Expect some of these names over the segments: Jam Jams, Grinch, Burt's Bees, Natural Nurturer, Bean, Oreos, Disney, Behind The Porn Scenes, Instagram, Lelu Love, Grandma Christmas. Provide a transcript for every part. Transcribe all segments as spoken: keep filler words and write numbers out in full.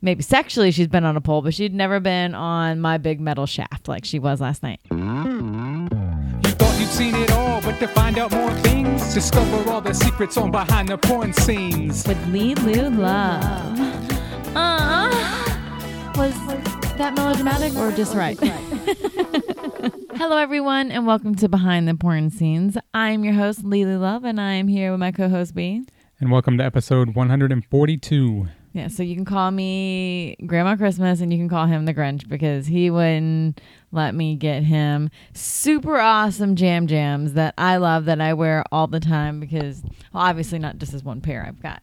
Maybe sexually she's been on a pole, but she'd never been on my big metal shaft like she was last night. You thought you'd seen it all, but to find out more things, discover all the secrets on Behind the Porn Scenes. With Lelu Love. Uh, was that melodramatic or just right? Hello, everyone, and welcome to Behind the Porn Scenes. I'm your host, Lelu Love, and I'm here with my co-host, Bean. And welcome to episode one forty-two. Yeah, so you can call me Grandma Christmas and you can call him the Grinch because he wouldn't let me get him super awesome jam jams that I love that I wear all the time because, well, obviously not just as one pair. I've got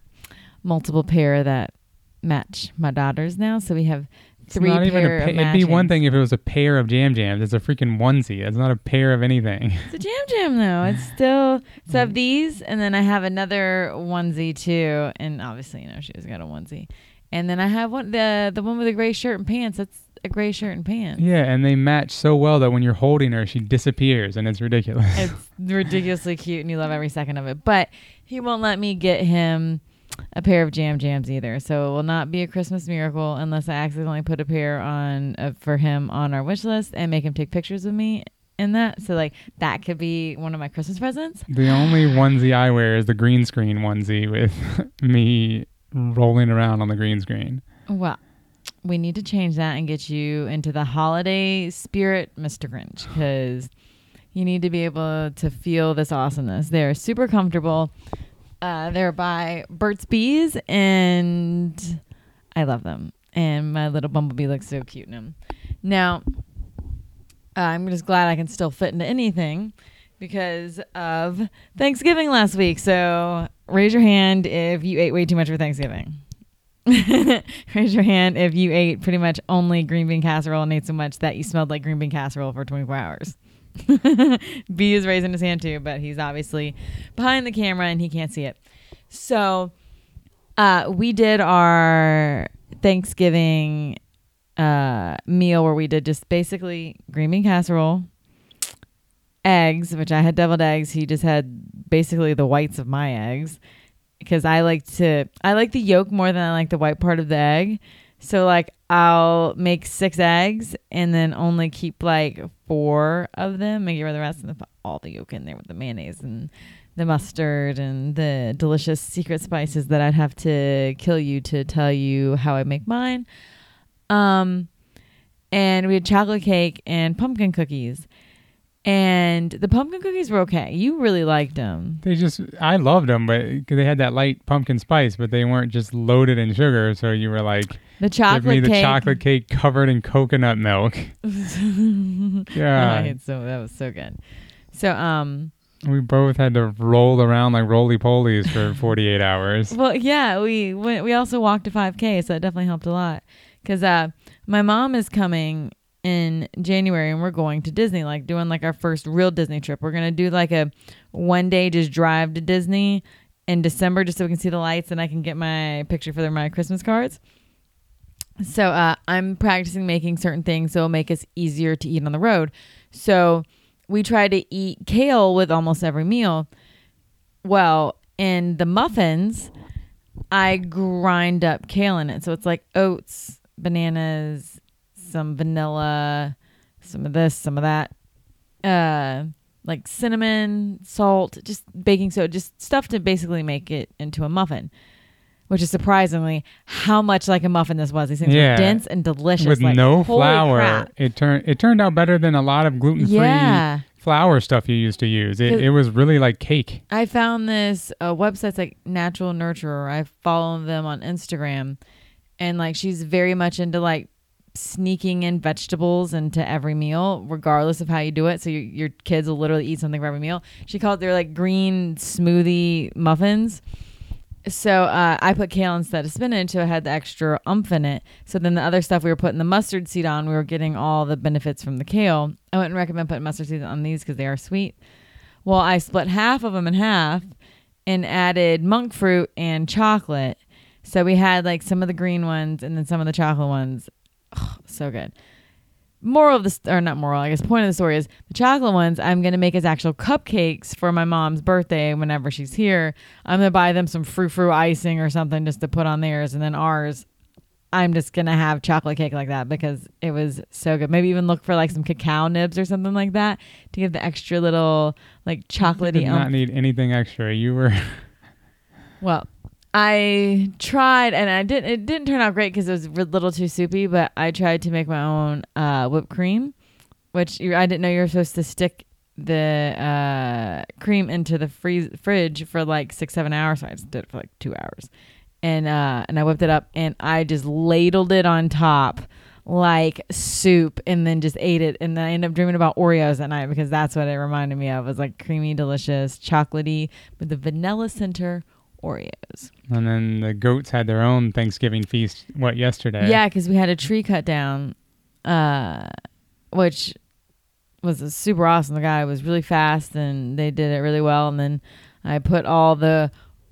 multiple pair that match my daughter's now. So we have three pair even a pa- of matching. It'd be one thing if it was a pair of jam jams. It's a freaking onesie. It's not a pair of anything. It's a jam jam though. It's still, so I have these and then I have another onesie too. And obviously, you know, she has got a onesie. And then I have one, the the one with the gray shirt and pants. That's a gray shirt and pants. Yeah, and they match so well that when you're holding her, she disappears and it's ridiculous. It's ridiculously cute and you love every second of it. But he won't let me get him a pair of jam jams either, so it will not be a Christmas miracle unless I accidentally put a pair on uh, for him on our wish list and make him take pictures of me in that. So like that could be one of my Christmas presents. The only onesie I wear is the green screen onesie with me rolling around on the green screen. Well, we need to change that and get you into the holiday spirit, Mister Grinch, because you need to be able to feel this awesomeness. They're super comfortable. Uh, they're by Burt's Bees, and I love them. And my little bumblebee looks so cute in them. Now, uh, I'm just glad I can still fit into anything because of Thanksgiving last week. So raise your hand if you ate way too much for Thanksgiving. Raise your hand if you ate pretty much only green bean casserole and ate so much that you smelled like green bean casserole for twenty-four hours. B is raising his hand too, but he's obviously behind the camera and he can't see it. So uh, we did our Thanksgiving uh, meal where we did just basically green bean casserole, eggs, which I had deviled eggs. He just had basically the whites of my eggs because I like to I like the yolk more than I like the white part of the egg. So like I'll make six eggs and then only keep like four of them and get rid of the rest and all the yolk in there with the mayonnaise and the mustard and the delicious secret spices that I'd have to kill you to tell you how I make mine. Um, and we had chocolate cake and pumpkin cookies. And the pumpkin cookies were okay. You really liked them. They just, I loved them, but cause they had that light pumpkin spice, but they weren't just loaded in sugar. So you were like, the chocolate give me the cake. chocolate cake covered in coconut milk. Yeah, so that was so good. So um, we both had to roll around like roly polies for forty-eight hours. Well, yeah, we went, we also walked a five K, so that definitely helped a lot. Cause uh, my mom is coming in January and we're going to Disney, like doing like our first real Disney trip. We're going to do like a one day just drive to Disney in December just so we can see the lights and I can get my picture for my Christmas cards. So uh, I'm practicing making certain things so it'll make us easier to eat on the road. So we try to eat kale with almost every meal. Well, in the muffins, I grind up kale in it. So it's like oats, bananas, some vanilla, some of this, some of that, uh, like cinnamon, salt, just baking soda, just stuff to basically make it into a muffin, which is surprisingly how much like a muffin this was. These things yeah. were dense and delicious. With like, no flour. It, tur- it turned out better than a lot of gluten-free yeah. flour stuff you used to use. It, it was really like cake. I found this uh, website's like Natural Nurturer. I follow them on Instagram, and like she's very much into like sneaking in vegetables into every meal regardless of how you do it, so your, your kids will literally eat something for every meal. She called their like green smoothie muffins. So uh, I put kale instead of spinach, so it had the extra umph in it. So then the other stuff we were putting the mustard seed on, we were getting all the benefits from the kale. I wouldn't recommend putting mustard seeds on these because they are sweet. Well, I split half of them in half and added monk fruit and chocolate, so we had like some of the green ones and then some of the chocolate ones. Oh, so good. Moral of the st- or not moral, I guess point of the story is the chocolate ones I'm going to make as actual cupcakes for my mom's birthday whenever she's here. I'm going to buy them some frou-frou icing or something just to put on theirs, and then ours I'm just going to have chocolate cake like that because it was so good. Maybe even look for like some cacao nibs or something like that to give the extra little like chocolatey. You did not need anything extra. You were. Well, I tried and I didn't, it didn't turn out great because it was a little too soupy, but I tried to make my own uh, whipped cream, which you, I didn't know you were supposed to stick the uh, cream into the freeze fridge for like six, seven hours. So I just did it for like two hours. And uh, and I whipped it up, and I just ladled it on top like soup, and then just ate it. And then I ended up dreaming about Oreos at night because that's what it reminded me of. It was like creamy, delicious, chocolatey with the vanilla center Oreos. And then the goats had their own Thanksgiving feast. What, yesterday? Yeah, because we had a tree cut down, uh, which was super awesome. The guy was really fast, and they did it really well. And then I put all the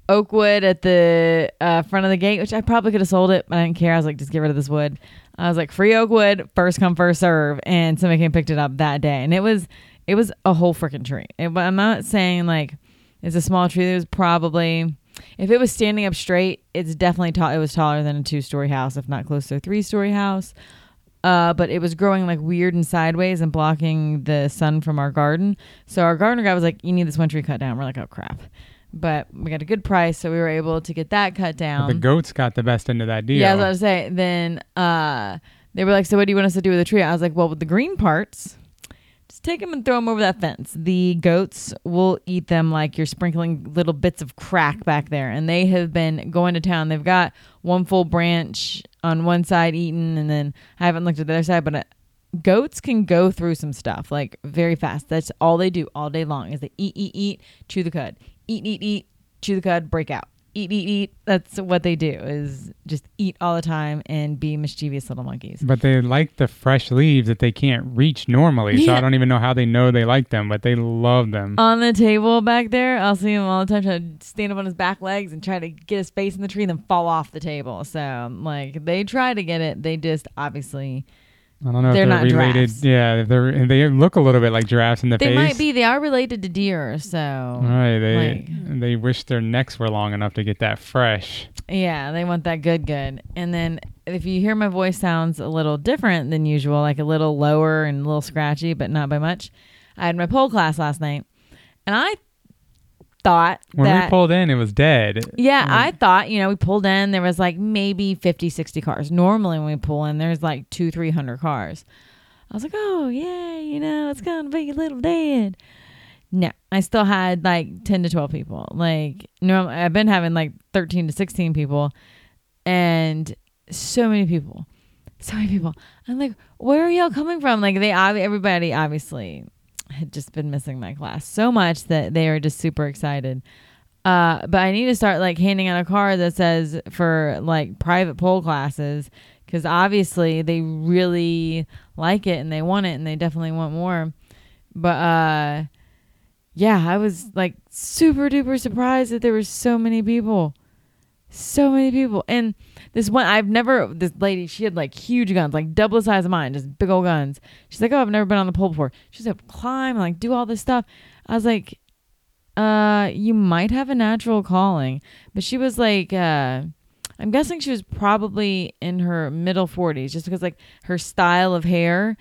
oak wood at the uh, front of the gate, which I probably could have sold it, but I didn't care. I was like, just get rid of this wood. I was like, free oak wood, first come, first serve. And somebody came and picked it up that day. And it was it was a whole freaking tree. It, I'm not saying like it's a small tree. It was probably, if it was standing up straight, it's definitely tall. It was taller than a two-story house, if not close to a three-story house. Uh, but it was growing like weird and sideways and blocking the sun from our garden. So our gardener guy was like, you need this one tree cut down. We're like, oh, crap. But we got a good price, so we were able to get that cut down. But the goats got the best end of that deal. Yeah, I was about to say. Then uh, they were like, so what do you want us to do with the tree? I was like, well, with the green parts, just take them and throw them over that fence. The goats will eat them like you're sprinkling little bits of crack back there. And they have been going to town. They've got one full branch on one side eaten, and then I haven't looked at the other side, but I, goats can go through some stuff like very fast. That's all they do all day long is they eat, eat, eat, chew the cud. Eat, eat, eat, chew the cud, break out. Eat, eat, eat. That's what they do is just eat all the time and be mischievous little monkeys. But they like the fresh leaves that they can't reach normally. Yeah. So I don't even know how they know they like them, but they love them. On the table back there, I'll see him all the time trying to stand up on his back legs and try to get his face in the tree and then fall off the table. So like they try to get it. They just obviously... I don't know they're if they're related. Giraffes. Yeah, they they look a little bit like giraffes in the they face. They might be. They are related to deer, so. All right, they like, they wish their necks were long enough to get that fresh. Yeah, they want that good, good. And then if you hear my voice sounds a little different than usual, like a little lower and a little scratchy, but not by much. I had my pole class last night, and I thought when that, we pulled in, it was dead. Yeah, like, I thought, you know, we pulled in, there was like maybe fifty, sixty cars. Normally when we pull in, there's like two, three hundred cars. I was like, oh, yay, you know, it's going to be a little dead. No, I still had like ten to twelve people. Like, normally, I've been having like thirteen to sixteen people and so many people, so many people. I'm like, where are y'all coming from? Like, they, everybody obviously had just been missing my class so much that they are just super excited. Uh, but I need to start like handing out a card that says for like private pole classes because obviously they really like it and they want it and they definitely want more. But uh, yeah, I was like super duper surprised that there were so many people. So many people. And this one, I've never, this lady, she had like huge guns, like double the size of mine, just big old guns. She's like, oh, I've never been on the pole before. She's like, climb, like do all this stuff. I was like, uh, you might have a natural calling. But she was like, uh, I'm guessing she was probably in her middle forties just because like her style of hair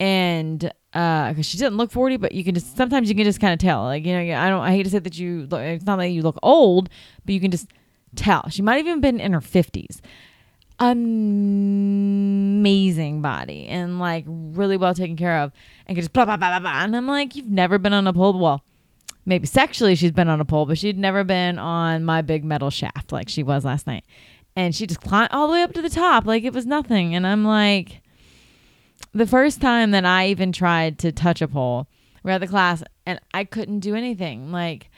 and uh, cause she didn't look forty, but you can just, sometimes you can just kind of tell. Like, you know, I don't, I hate to say that you, look, it's not that you look old, but you can just tell. She might have even been in her fifties. Amazing body and like really well taken care of and could just blah, blah, blah, blah, blah. And I'm like, you've never been on a pole. Well, maybe sexually she's been on a pole, but she'd never been on my big metal shaft like she was last night. And she just climbed all the way up to the top like it was nothing. And I'm like, the first time that I even tried to touch a pole, we're at the class and I couldn't do anything. Like,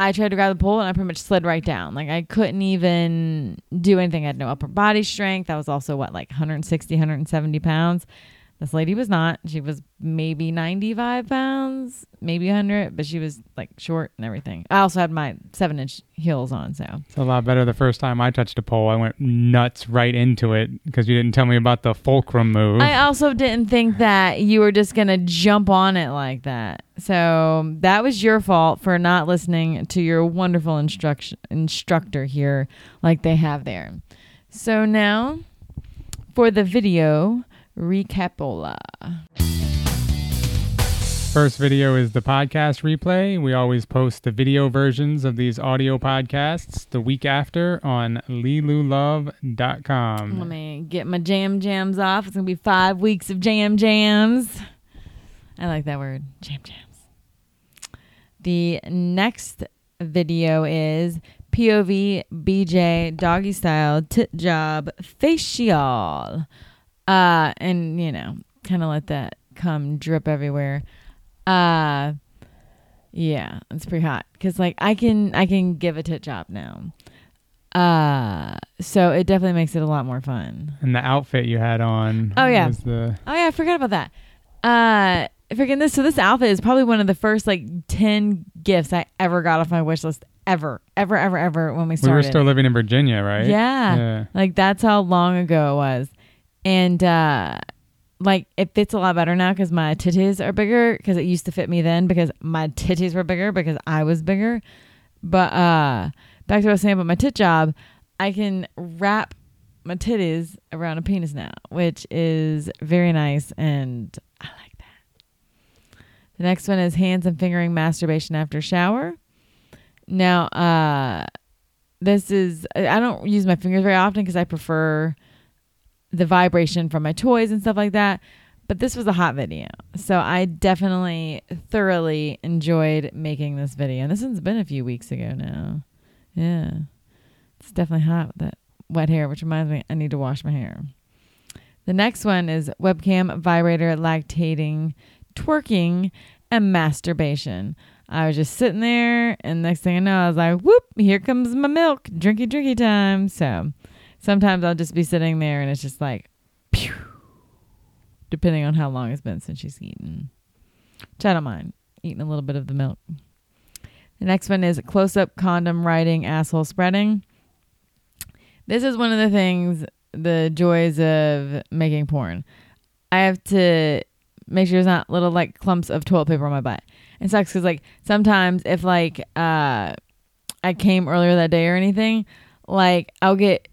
I tried to grab the pole and I pretty much slid right down. Like I couldn't even do anything. I had no upper body strength. I was also what, like one sixty, one seventy pounds. This lady was not. She was maybe ninety-five pounds, maybe one hundred, but she was like short and everything. I also had my seven inch heels on. So it's a lot better. The first time I touched a pole, I went nuts right into it because you didn't tell me about the fulcrum move. I also didn't think that you were just going to jump on it like that. So that was your fault for not listening to your wonderful instruction instructor here like they have there. So now for the video recapola. First video is the podcast replay. We always post the video versions of these audio podcasts the week after on lelu love dot com. Let me get my jam jams off. It's going to be five weeks of jam jams. I like that word, jam jams. The next video is P O V, B J, doggy style, tit job, facial. Uh, and, you know, kind of let that come drip everywhere. Uh, yeah, it's pretty hot because like I can I can give a tit job now. Uh, so it definitely makes it a lot more fun. And the outfit you had on. Oh yeah. Was the... Oh yeah, I forgot about that. Uh, freaking this. So this outfit is probably one of the first like ten gifts I ever got off my wish list ever, ever, ever, ever when we started. We were still living in Virginia, right? Yeah. yeah. Like that's how long ago it was, and uh. Like, it fits a lot better now because my titties are bigger, because it used to fit me then because my titties were bigger because I was bigger. But uh, back to what I was saying about my tit job, I can wrap my titties around a penis now, which is very nice, and I like that. The next one is hands and fingering masturbation after shower. Now, uh, this is... I don't use my fingers very often because I prefer... the vibration from my toys and stuff like that. But this was a hot video. So I definitely thoroughly enjoyed making this video. And this one's been a few weeks ago now. Yeah. It's definitely hot with that wet hair, which reminds me I need to wash my hair. The next one is webcam, vibrator, lactating, twerking, and masturbation. I was just sitting there and next thing I know I was like, whoop, here comes my milk. Drinky, drinky time. So... sometimes I'll just be sitting there and it's just like, pew, depending on how long it's been since she's eaten. Which I don't mind, eating a little bit of the milk. The next one is close-up condom riding, asshole spreading. This is one of the things, the joys of making porn. I have to make sure there's not little like clumps of toilet paper on my butt. It sucks because like sometimes if like uh, I came earlier that day or anything, like I'll get...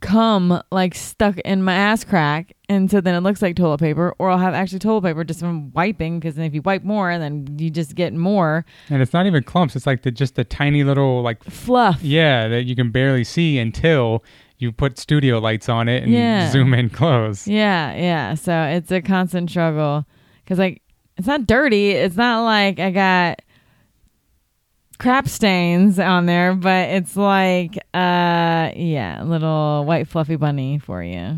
cum like stuck in my ass crack, and so then it looks like toilet paper, or I'll have actually toilet paper just from wiping, because then if you wipe more and then you just get more, and it's not even clumps, it's like the just the tiny little like fluff, yeah, that you can barely see until you put studio lights on it and yeah. zoom in close. Yeah, yeah. So it's a constant struggle because like it's not dirty, it's not like I got crap stains on there, but it's like uh yeah, little white fluffy bunny for you.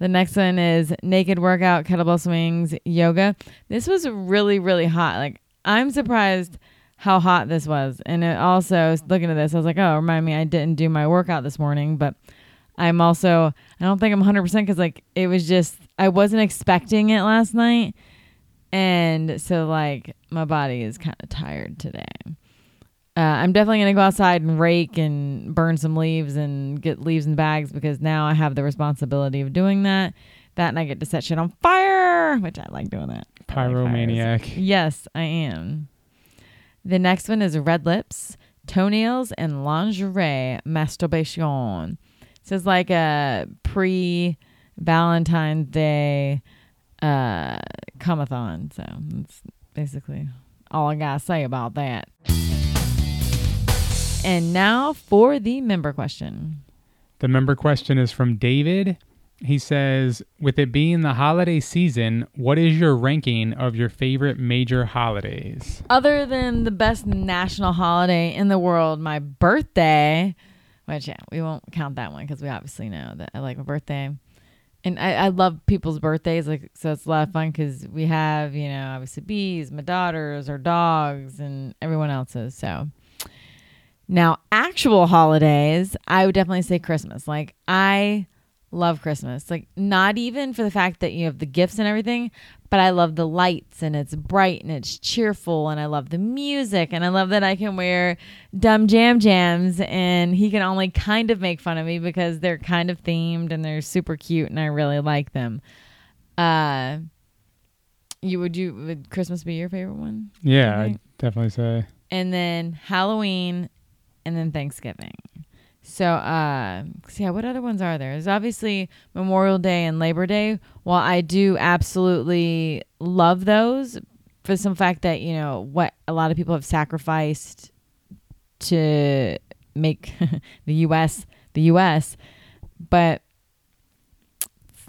The next one is naked workout, kettlebell swings, yoga. This was really really hot. Like I'm surprised how hot this was, and it also looking at this I was like, oh, remind me I didn't do my workout this morning, but I'm also I don't think I'm one hundred percent because like it was just I wasn't expecting it last night. And so, like, my body is kind of tired today. Uh, I'm definitely going to go outside and rake and burn some leaves and get leaves in bags because now I have the responsibility of doing that. That and I get to set shit on fire, which I like doing that. Pyromaniac. Like yes, I am. The next one is red lips, toenails, and lingerie masturbation. This is like a pre-Valentine's Day uh comathon, so that's basically all I gotta say about that. And now for the member question. The member question is from David. He says, with it being the holiday season, what is your ranking of your favorite major holidays? Other than the best national holiday in the world, my birthday, which yeah, we won't count that one because we obviously know that I like my birthday. And I, I love people's birthdays, like so it's a lot of fun because we have, you know, obviously bees, my daughters, our dogs, and everyone else's. So now actual holidays, I would definitely say Christmas. Like I love Christmas. Like not even for the fact that you have the gifts and everything, but I love the lights and it's bright and it's cheerful and I love the music and I love that I can wear dumb jam jams and he can only kind of make fun of me because they're kind of themed and they're super cute and I really like them. Uh, you would you would Christmas be your favorite one? Yeah, I'd definitely say. And then Halloween and then Thanksgiving. So, uh, yeah, what other ones are there? There's obviously Memorial Day and Labor Day. While I do absolutely love those for some fact that, you know, what a lot of people have sacrificed to make the U S the U S, but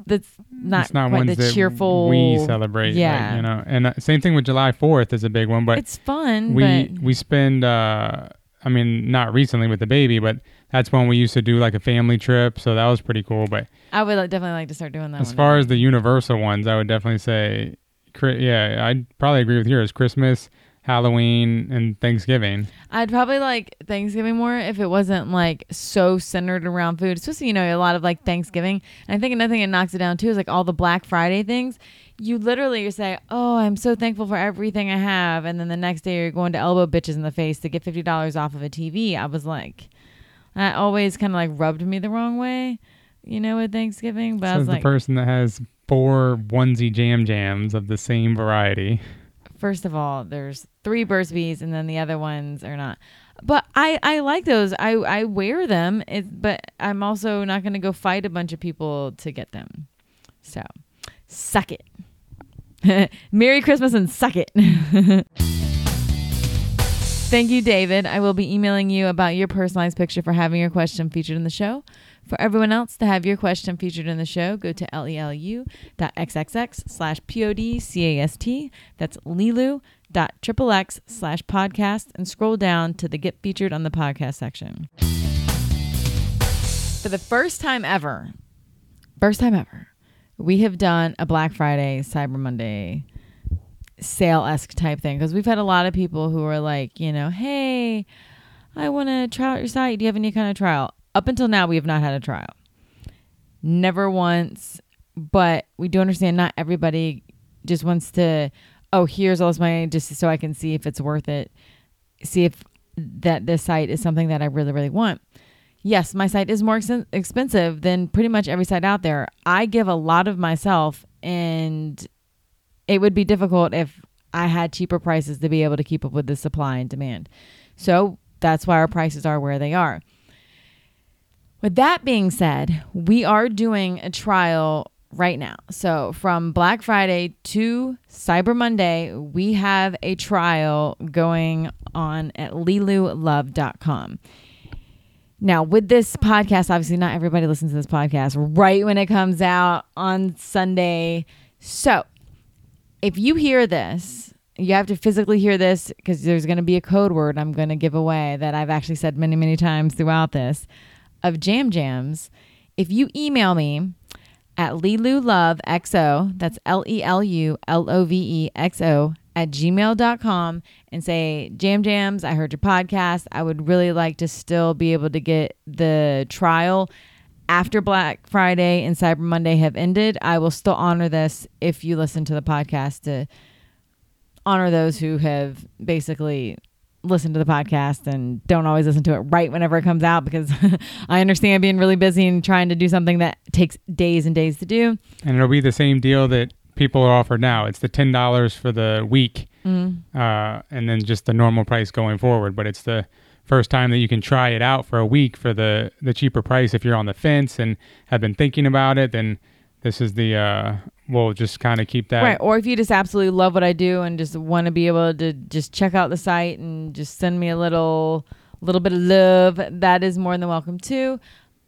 that's not, it's not quite the that cheerful we celebrate. Yeah, like, you know, and uh, same thing with July fourth is a big one, but it's fun. We but... we spend. Uh, I mean, not recently with the baby, but that's when we used to do like a family trip, so that was pretty cool. But I would definitely like to start doing that. As one far as the universal ones, I would definitely say, yeah, I'd probably agree with yours. Christmas, Halloween, and Thanksgiving. I'd probably like Thanksgiving more if it wasn't like so centered around food. Especially, you know, a lot of like Thanksgiving. And I think another thing that knocks it down too is like all the Black Friday things. You literally you say, oh, I'm so thankful for everything I have. And then the next day you're going to elbow bitches in the face to get fifty dollars off of a T V. I was like, that always kind of like rubbed me the wrong way, you know, with Thanksgiving. But so I was the like, person that has four onesie jam jams of the same variety. First of all, there's three Burt's Bees, and then the other ones are not. But I, I like those. I, I wear them, it, but I'm also not going to go fight a bunch of people to get them. So, suck it. Merry Christmas and suck it. Thank you, David. I will be emailing you about your personalized picture for having your question featured in the show. For everyone else to have your question featured in the show, go to lelu dot x x x slash podcast. That's lelu dot x x x slash podcast and scroll down to the Get Featured on the Podcast section. For the first time ever, first time ever, we have done a Black Friday, Cyber Monday sale-esque type thing because we've had a lot of people who are like, you know, hey, I want to try out your site. Do you have any kind of trial? Up until now, we have not had a trial. Never once. But we do understand not everybody just wants to, oh, here's all this money just so I can see if it's worth it. See if that this site is something that I really, really want. Yes, my site is more ex- expensive than pretty much every site out there. I give a lot of myself, and it would be difficult if I had cheaper prices to be able to keep up with the supply and demand. So that's why our prices are where they are. With that being said, we are doing a trial right now. So from Black Friday to Cyber Monday, we have a trial going on at lelu love dot com. Now, with this podcast, obviously not everybody listens to this podcast right when it comes out on Sunday. So if you hear this, you have to physically hear this because there's going to be a code word I'm going to give away that I've actually said many, many times throughout this. Of Jam Jams, if you email me at lelulovexo, that's L E L U L O V E X O at gmail dot com and say, Jam Jams, I heard your podcast. I would really like to still be able to get the trial after Black Friday and Cyber Monday have ended. I will still honor this if you listen to the podcast to honor those who have basically listen to the podcast and don't always listen to it right whenever it comes out because I understand being really busy and trying to do something that takes days and days to do. And it'll be the same deal that people are offered now. It's the ten dollars for the week mm. uh, and then just the normal price going forward. But it's the first time that you can try it out for a week for the, the cheaper price. If you're on the fence and have been thinking about it, then this is the... Uh, We'll just kind of keep that. Right. Or if you just absolutely love what I do and just want to be able to just check out the site and just send me a little little bit of love, that is more than welcome too.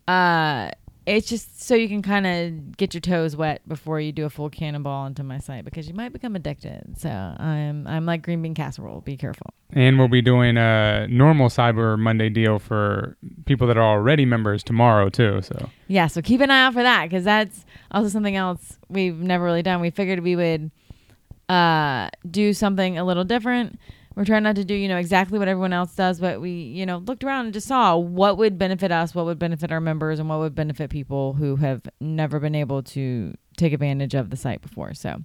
Uh, it's just so you can kind of get your toes wet before you do a full cannonball into my site because you might become addicted. So I'm I'm like green bean casserole. Be careful. And we'll be doing a normal Cyber Monday deal for people that are already members tomorrow too. So yeah, so keep an eye out for that because that's also something else we've never really done. We figured we would uh, do something a little different. We're trying not to do, you know, exactly what everyone else does, but we, you know, looked around and just saw what would benefit us, what would benefit our members, and what would benefit people who have never been able to take advantage of the site before. So,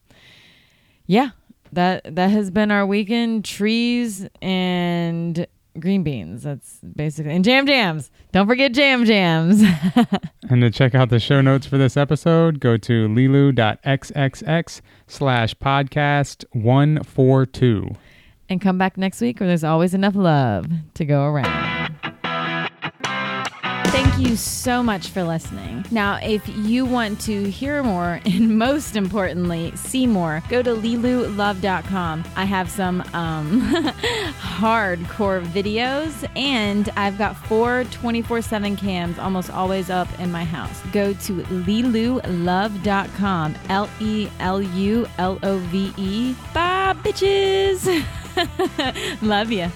yeah, that that has been our weekend. Trees and green beans. That's basically, and jam jams. Don't forget jam jams. And to check out the show notes for this episode, go to lelu dot x x x slash podcast one forty-two. And come back next week where there's always enough love to go around. Thank you so much for listening. Now, if you want to hear more and most importantly, see more, go to lelu love dot com. I have some um, hardcore videos and I've got four twenty-four seven cams almost always up in my house. Go to lelu love dot com. L E L U L O V E. Bye, bitches. Love ya.